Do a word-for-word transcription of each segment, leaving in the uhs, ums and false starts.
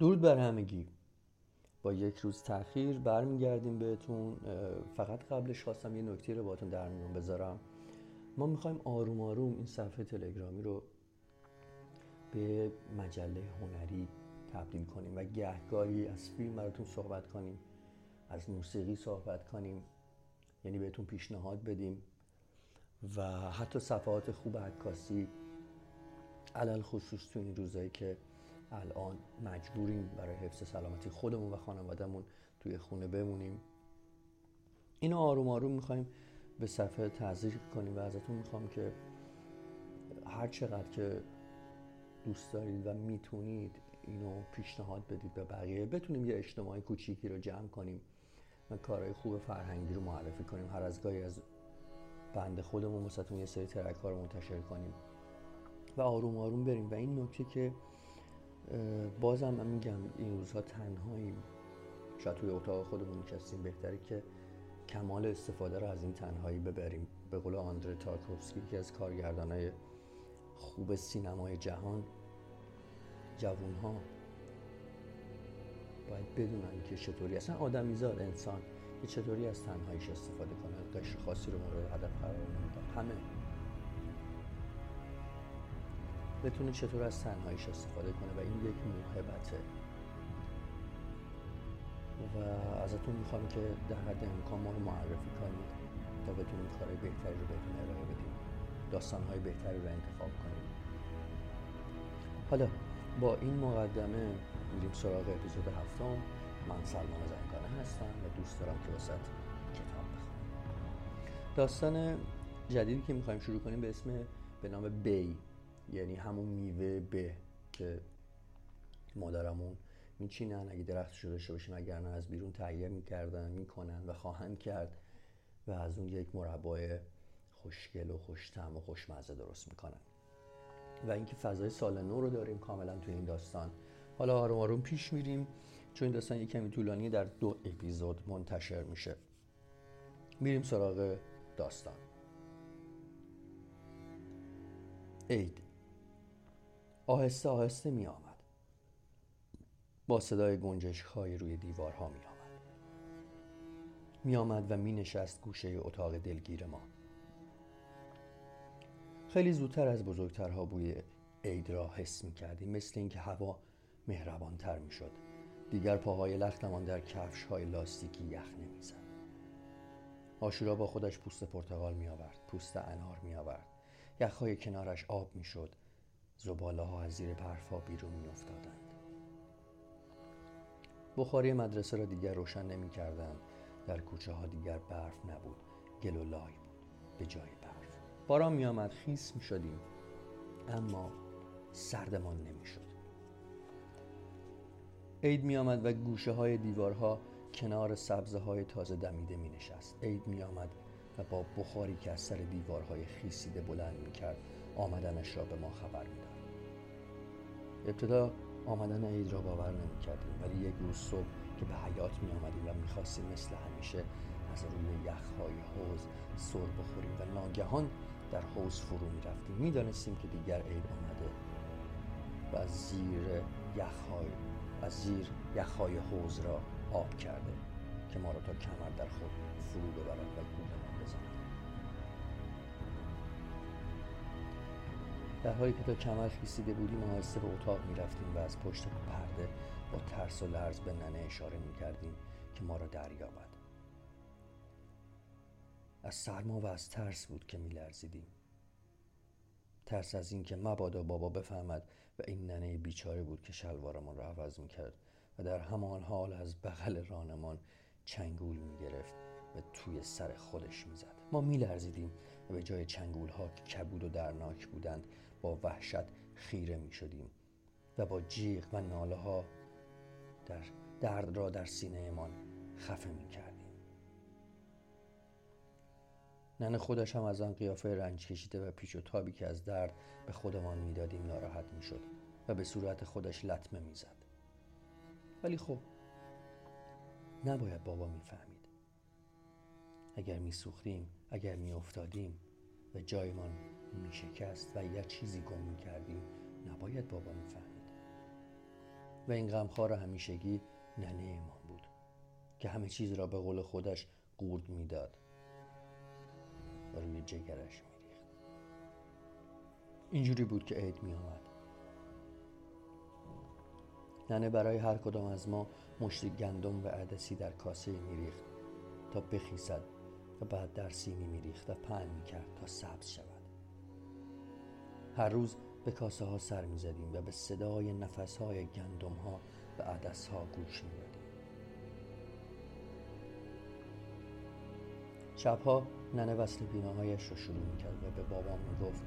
درود بر همگی. با یک روز تأخیر برمیگردیم بهتون. فقط قبلش خواستم یه نکته رو باهاتون در میون بذارم. ما میخوایم آروم آروم این صفحه تلگرامی رو به مجله هنری تبدیل کنیم و گهگاهی از فیلم براتون صحبت کنیم، از موسیقی صحبت کنیم، یعنی بهتون پیشنهاد بدیم و حتی صفحات خوب عکاسی، علل خصوص تو این روزایی که الان مجبوریم برای حفظ سلامتی خودمون و خانوادمون توی خونه بمونیم. اینو آروم آروم میخوایم به صفحه تزریق کنیم و ازتون میخوام که هر چقدر که دوست دارید و میتونید اینو پیشنهاد بدید به بقیه، بتونیم یه اجتماعی کوچیکی رو جمع کنیم و کارهای خوب فرهنگی رو معرفی کنیم. هر از گاهی از بند خودمون واسهتون یه سری ترک ها رو منتشر کنیم و آروم آروم بریم. و این نکته که بازم من میگم، این روزها تنهاییم، شاید توی اتاق خودمون نشستیم، بهتره که کمال استفاده رو از این تنهایی ببریم. به قول آندره تارکوفسکی که از کارگردانای خوب سینمای جهان، جوانها باید بدونن که چطوری اصلا آدمیزاد، انسان که چطوری از تنهاییش استفاده کنه. قشر خاصی رو مورد هدف قرار نمیده، همه بتونه چطور از تنهاییش استفاده کنه و این یک موهبته. و ازتون میخوام که در حد امکان ما رو معرفی کنید تا بتونیم کارهای بهتری رو بهتون ارائه بدیم، داستانهای بهتری رو انتخاب کنیم. حالا با این مقدمه میریم سراغ اپیزود هفتم. من سلمان زنگانه هستم و دوست دارم که واسه کتاب بخونم. داستان جدیدی که میخوایم شروع کنیم به اسم به نام بی، یعنی همون میوه به که مادرمون میچینن اگه درخت شده شده باشیم، اگر نه از بیرون تهیه میکردن، میکنن و خواهند کرد و از اون یک مربای خوشگل و خوشطعم و خوشمزه درست میکنن. و اینکه فضای سال نو رو داریم کاملا توی این داستان. حالا آروم آروم پیش میریم چون این داستان یک کمی طولانی، در دو اپیزود منتشر میشه. میریم سراغ داستان. عید آهسته آهسته می آمد. با صدای گنجشک‌های روی دیوارها می آمد. می آمد و می نشست گوشه اتاق دلگیر ما. خیلی زودتر از بزرگترها بوی عید را حس می کردیم، مثل اینکه هوا مهربان‌تر می شد. دیگر پاهای لختمان در کفش‌های لاستیکی یخ نمی زد. آشورا با خودش پوست پرتقال می آورد، پوست انار می آورد. یخ‌های کنارش آب می شد. زباله ها از زیر برفا بیرون می افتادند. بخاری مدرسه را دیگر روشن نمی کردند. در کوچه ها دیگر برف نبود، گل و لای بود به جای برف. باران می آمد، خیس می شدیم اما سردمان نمی شد. عید می آمد و گوشه های دیوارها کنار سبزه های تازه دمیده می نشست. عید می آمد و با بخاری که از سر دیوارهای خیسیده بلند می کرد آمدنش را به ما خبر می داد. ابتدا آمدن عید را باور نمی کردیم، ولی یک روز صبح که به حیاط می آمدیم و می خواستیم مثل همیشه از روی یخهای حوض سر بخوریم و ناگهان در حوض فرو می رفتیم، می دانستیم که دیگر عید آمده و از زیر یخهای از زیر یخهای حوض را آب کرده که ما را تا کمر در خود فرو ببرد و گولمان بزند. در حالی که تا کمر خیسیده بودیم آهسته به اتاق می رفتیم و از پشت پرده با ترس و لرز به ننه اشاره می کردیم که ما را دریابد. از سرما و از ترس بود که می لرزیدیم. ترس از این که مبادا بابا بفهمد و این ننه بیچاره بود که شلوارمان را عوض می کرد و در همان حال از بغل رانمان چنگول می گرفت و توی سر خودش می زد. ما می لرزیدیم و به جای چنگول ها که کبود و درناک بودند با وحشت خیره می شدیم و با جیغ و ناله ها در درد را در سینه مان خفه می کردیم. ننه خودش هم از آن قیافه رنج کشیده و پیچ و تابی که از درد به خودمان می دادیم ناراحت می شد و به صورت خودش لطمه می زد. ولی خب نباید بابا می فهمید. اگر می سوختیم، اگر می افتادیم و جایمان می شکست و یا چیزی گم می کردیم، نباید بابا می فهمید. و این غمخوار همیشگی ننه ما بود که همه چیز را به قول خودش گورد میداد و روی جگرش میریخت. اینجوری بود که عید می آمد. ننه برای هر کدام از ما مشتی گندم و عدسی در کاسه میریخت تا بخیسد و بعد در سینی میریخت و پهن میکرد تا سبز شود. هر روز به کاسه ها سر می زدیم و به صدای نفس های گندم ها و عدس ها گوش می دادیم. شبها ننه وصل پینه‌هایش را شروع می کرد و به بابام می گفت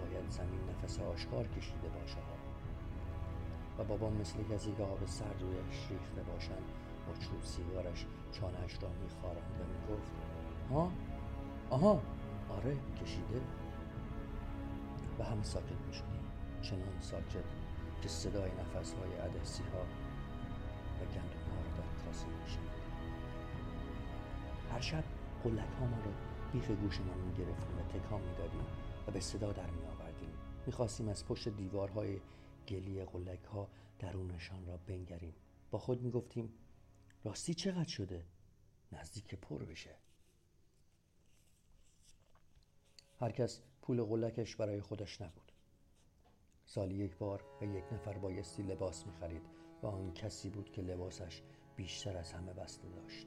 باید زمین نفس آشکار کشیده باشه و بابام مثل کسی که آب سرد رویش ریخته باشند با چوب سیگارش چانه‌اش را می خاراند و می گفت ها؟ آها آره کشیده. و همه ساکت می شدیم، چنان ساکت که صدای نفس های عدسی ها و گندم ها را در کاسه می شد. هر شب قلک ها ما را بیخ گوش ما می گرفتیم و تکان می دادیم و به صدا در می آوردیم. می خواستیم از پشت دیوارهای گلی قلک ها درونشان را بنگریم. با خود می گفتیم راستی چقدر شده؟ نزدیک پر بشه. هر کس پول قلکش برای خودش نبود. سالی یک بار و یک نفر بایستی لباس می خرید و آن کسی بود که لباسش بیشتر از همه بسته داشت.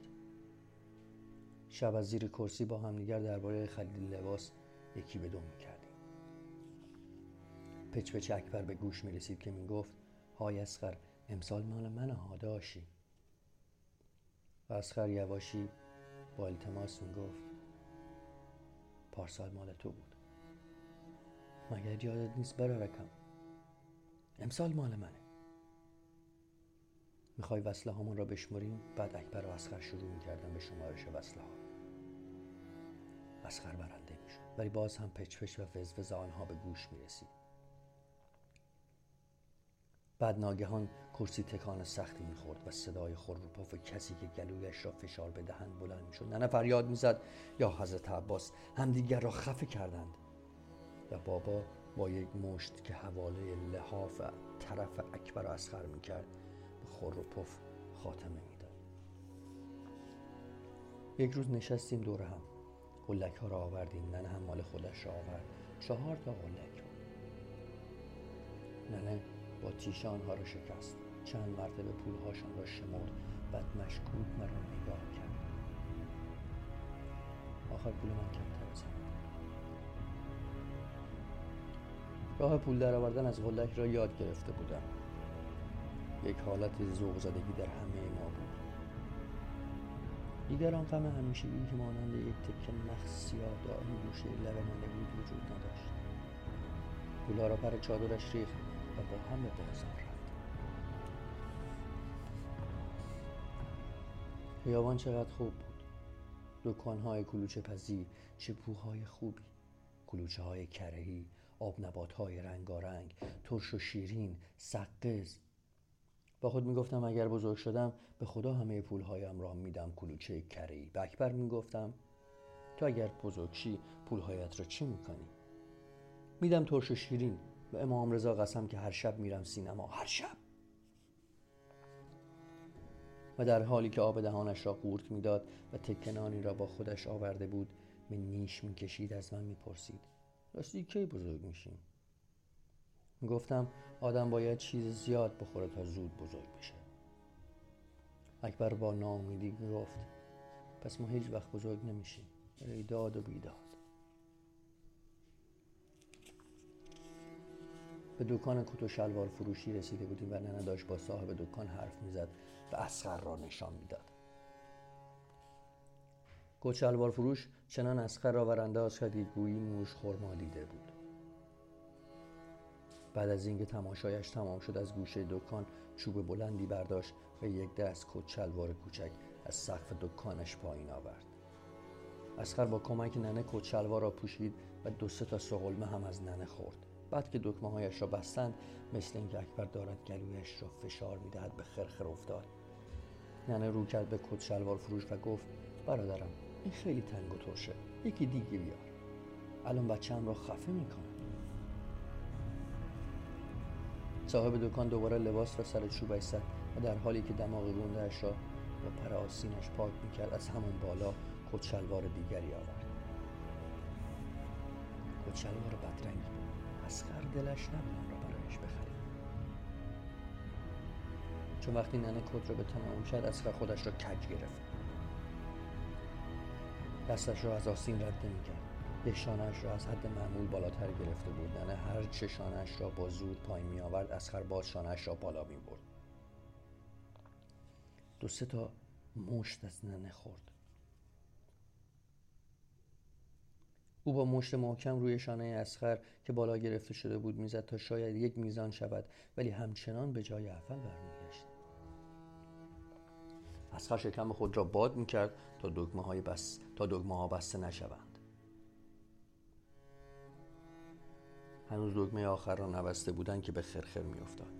شب از زیر کرسی با همدیگر درباره خرید لباس یکی به دو می کردیم. پچ‌پچ اکبر به گوش می رسید که می گفت های اصغر امسال مال من ها داشی. و اصغر یواشی با التماس می گفت پارسال مال تو بود. مگر یادت نیست برارکم؟ امسال مال منه. میخوای وصله هامون را بشماریم؟ بعد اکبر و اصغر شروع میکردن به شمارش وصله ها. اصغر برنده میشد ولی باز هم پچ‌پچ و وزوز آنها به گوش میرسید. بعد ناگهان کرسی تکان سختی میخورد و صدای خروپاف کسی که گلویش را فشار به دهن بلند میشد. ننه فریاد میزد یا حضرت عباس، همدیگر را خفه کردند. و بابا با یک مشت که حواله لحاف طرف اکبر و اصغر میکرد به خور و پف خاتمه میداد. یک روز نشستیم دور هم، قلک ها را آوردیم. ننه هم مال خودش را آورد، چهار تا قلک. ننه با تیشه آنها را شکست، چند مرتبه پولهاشان را شمرد، بعد مشکوک مرا نگاه کرد. آخر پول من کمتر از همه. راه پول درآوردن از قلک را یاد گرفته بودم. یک حالت ذوق زدگی در همه ما بود. دیگر آن غم همیشگی که مانند یک تکه نخ سیاه دائم گوشه لب مانده بود وجود نداشت. پولها را پر چادرش ریخت و با هم به بازار رفت. خیابان چقدر خوب بود. دکان‌های کلوچه پزی، چپوهای خوبی، کلوچه های کرهی، آب نبات های رنگارنگ، ترش و شیرین، سقز. با خود میگفتم اگر بزرگ شدم به خدا همه پول هایم را میدم کلوچه کرهی. به اکبر میگفتم تو اگر بزرگ شی پول هایت را چی میکنی؟ میدم ترش و شیرین. و امام رضا قسم که هر شب میرم سینما، هر شب. و در حالی که آب دهانش را قورت میداد و تکنانی را با خودش آورده بود به نیش میکشید، از من میپرسید راستی کی بزرگ میشیم؟ میگفتم آدم باید چیز زیاد بخوره تا زود بزرگ بشه. اکبر با ناامیدی گفت پس ما هیچ وقت بزرگ نمیشیم، برای داد و بیداد. به دکان کت و شلوار فروشی رسیده بودیم و ننه داشت با صاحب دکان حرف میزد و اصغر را نشان میداد. کت شلوار فروش چنان اصغر را ورانداز کرد که گویی موش خرما دیده بود. بعد از اینکه تماشایش تمام شد از گوشه دکان چوب بلندی برداشت و یک دست کت شلوار کوچک از سقف دکانش پایین آورد. اصغر با کمک ننه کت شلوار را پوشید و دو سه تا سقلمه هم از ننه خورد. بعد که دکمه‌هایش را بستند مثل اینکه اکبر دارد گلویش را فشار می‌دهد به خرخر افتاد. ننه رو کرد به کت شلوار فروش و گفت برادرم این خیلی تنگ و ترشه، یکی دیگه بیار، الان بچه‌ام را خفه میکنم. صاحب دکان دوباره لباس را سر چوبش زد و در حالی که دماغ گنده‌اش را با پر آستینش پاک می‌کرد از همون بالا کت‌شلوار دیگری آورد. کت‌شلوار بدرنگی بود. اصغر دلش نمی‌آمد آن را برایش بخرد. چون وقتی ننه کت را به تمام شد اصغر خودش را کج گرفت. دستش را از آستین رد نمی‌کرد. شانه‌اش را از حد معمول بالاتر گرفته بود. ننه هر چه شانه‌اش را با زور پایین می آورد اصغر باز شانه‌اش را بالا می برد. دو سه تا مشت از ننه خورد. او با مشت محکم روی شانه اصغر که بالا گرفته شده بود میزد تا شاید یک میزان شود، ولی همچنان به جای اول برمیگشت. اصغر شکم خود را باد میکرد تا دگمه های بس تا دگمه ها بسته نشوند. هنوز دکمه آخر را نبسته بودن که به خرخر می افتاد.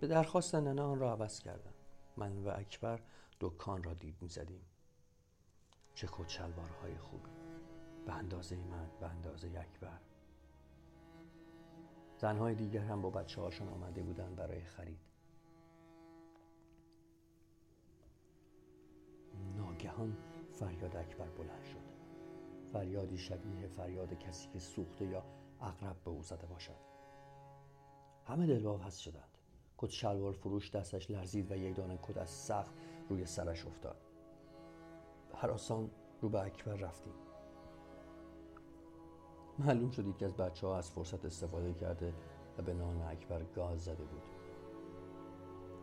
به درخواست ننه آن را عوض کردند. من و اکبر دکان را دید می زدیم. چه کت‌شلوارهای خوبی، به اندازه من، به اندازه اکبر. زنهای دیگر هم با بچه هاشون آمده بودن برای خرید. ناگهان فریاد اکبر بلند شد. فریادی شبیه فریاد کسی که سوخته یا عقرب به او زده باشد. همه دلواپس هست شدند. کت شلوار فروش دستش لرزید و یک دانه کت از سقف روی سرش افتاد. هراسان رو به اکبر رفتیم. معلوم شد یکی از بچه ها از فرصت استفاده کرده و به نان اکبر گاز زده بود.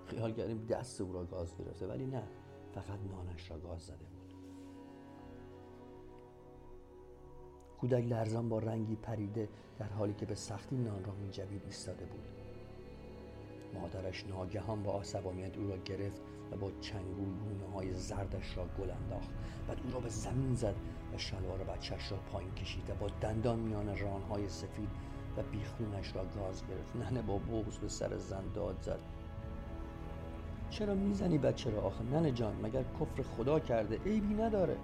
خیال کردیم دست او را گاز گرفته، ولی نه، فقط نانش را گاز زده بود. کودک لرزان با رنگی پریده در حالی که به سختی نان را می‌جوید ایستاده بود. مادرش ناگهان با عصبانیت او را گرفت و با چنگول گونه‌های زردش را گل انداخت. بعد او را به زمین زد و شلوار بچه‌اش را پایین کشید و با دندان میان ران‌های سفید و بیخونش را گاز گرفت. ننه با بغض به سر زن داد زد: چرا میزنی بچه را آخه ننه جان؟ مگر کفر خدا کرده؟ عیبی نداره.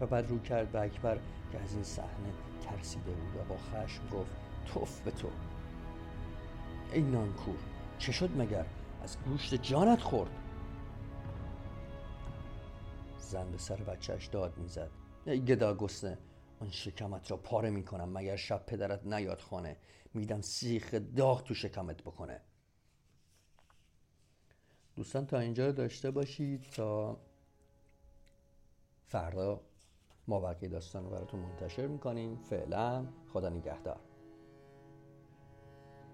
و بعد رو کرد به اکبر که از این صحنه ترسیده بود و با خشم گفت: توف به تو ای نانکور، چه شد مگر؟ از گوشت جانت خورد؟ زن به سر بچهش داد میزد: ای گدا گسنه، آن شکمت را پاره میکنم مگر شب پدرت نیاد خانه، میدم سیخ داغ تو شکمت بکنه. دوستان تا اینجا داشته باشید. تا فردا ما بقیه داستان رو براتون منتشر میکنیم. فعلا خدا نگهدار.